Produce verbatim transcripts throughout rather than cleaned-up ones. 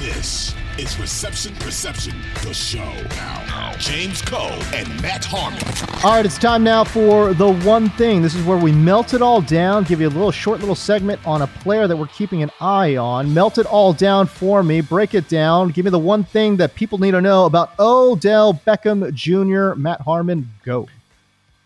This is Reception Perception, the show. Now, James Koh and Matt Harmon. All right, it's time now for The One Thing. This is where we melt it all down, give you a little short little segment on a player that we're keeping an eye on. Melt it all down for me. Break it down. Give me the one thing that people need to know about Odell Beckham Junior Matt Harmon, go.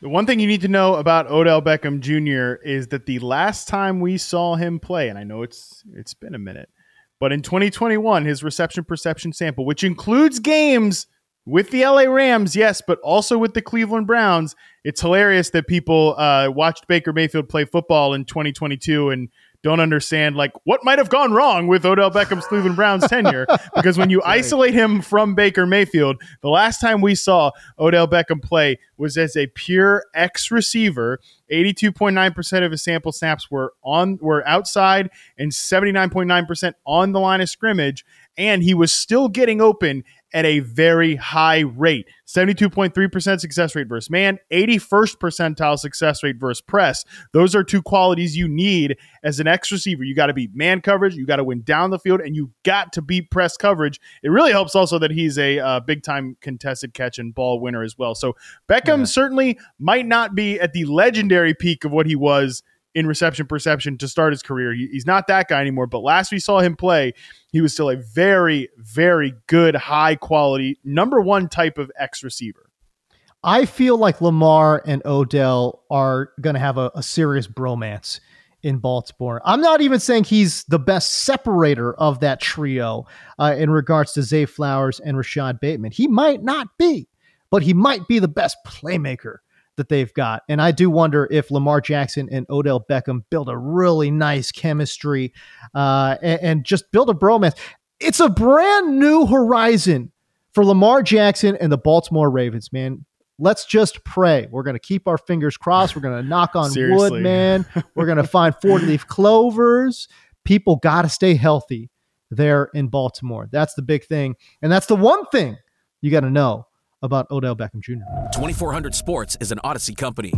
The one thing you need to know about Odell Beckham Junior is that the last time we saw him play, and I know it's it's been a minute, but in twenty twenty-one, his reception perception sample, which includes games with the L A Rams, yes, but also with the Cleveland Browns. It's hilarious that people uh, watched Baker Mayfield play football in twenty twenty-two and don't understand like what might have gone wrong with Odell Beckham's Cleveland Browns tenure. Because when you isolate him from Baker Mayfield, the last time we saw Odell Beckham play was as a pure X receiver. eighty-two point nine percent of his sample snaps were on were outside and seventy-nine point nine percent on the line of scrimmage. And he was still getting open at a very high rate. seventy-two point three percent success rate versus man, eighty-first percentile success rate versus press. Those are two qualities you need as an X receiver. You got to beat man coverage, you got to win down the field, and you got to beat press coverage. It really helps also that he's a uh, big-time contested catch and ball winner as well. So Beckham yeah. certainly might not be at the legendary peak of what he was in reception perception to start his career. He, he's not that guy anymore, but last we saw him play, he was still a very, very good, high quality, number one type of X receiver. I feel like Lamar and Odell are going to have a, a serious bromance in Baltimore. I'm not even saying he's the best separator of that trio uh, in regards to Zay Flowers and Rashad Bateman. He might not be, but he might be the best playmaker that they've got. And I do wonder if Lamar Jackson and Odell Beckham build a really nice chemistry uh, and, and just build a bromance. It's a brand new horizon for Lamar Jackson and the Baltimore Ravens, man. Let's just pray. We're going to keep our fingers crossed. We're going to knock on wood, man. We're going to find four-leaf clovers. People got to stay healthy there in Baltimore. That's the big thing. And that's the one thing you got to know about Odell Beckham Junior twenty-four hundred Sports is an Odyssey company.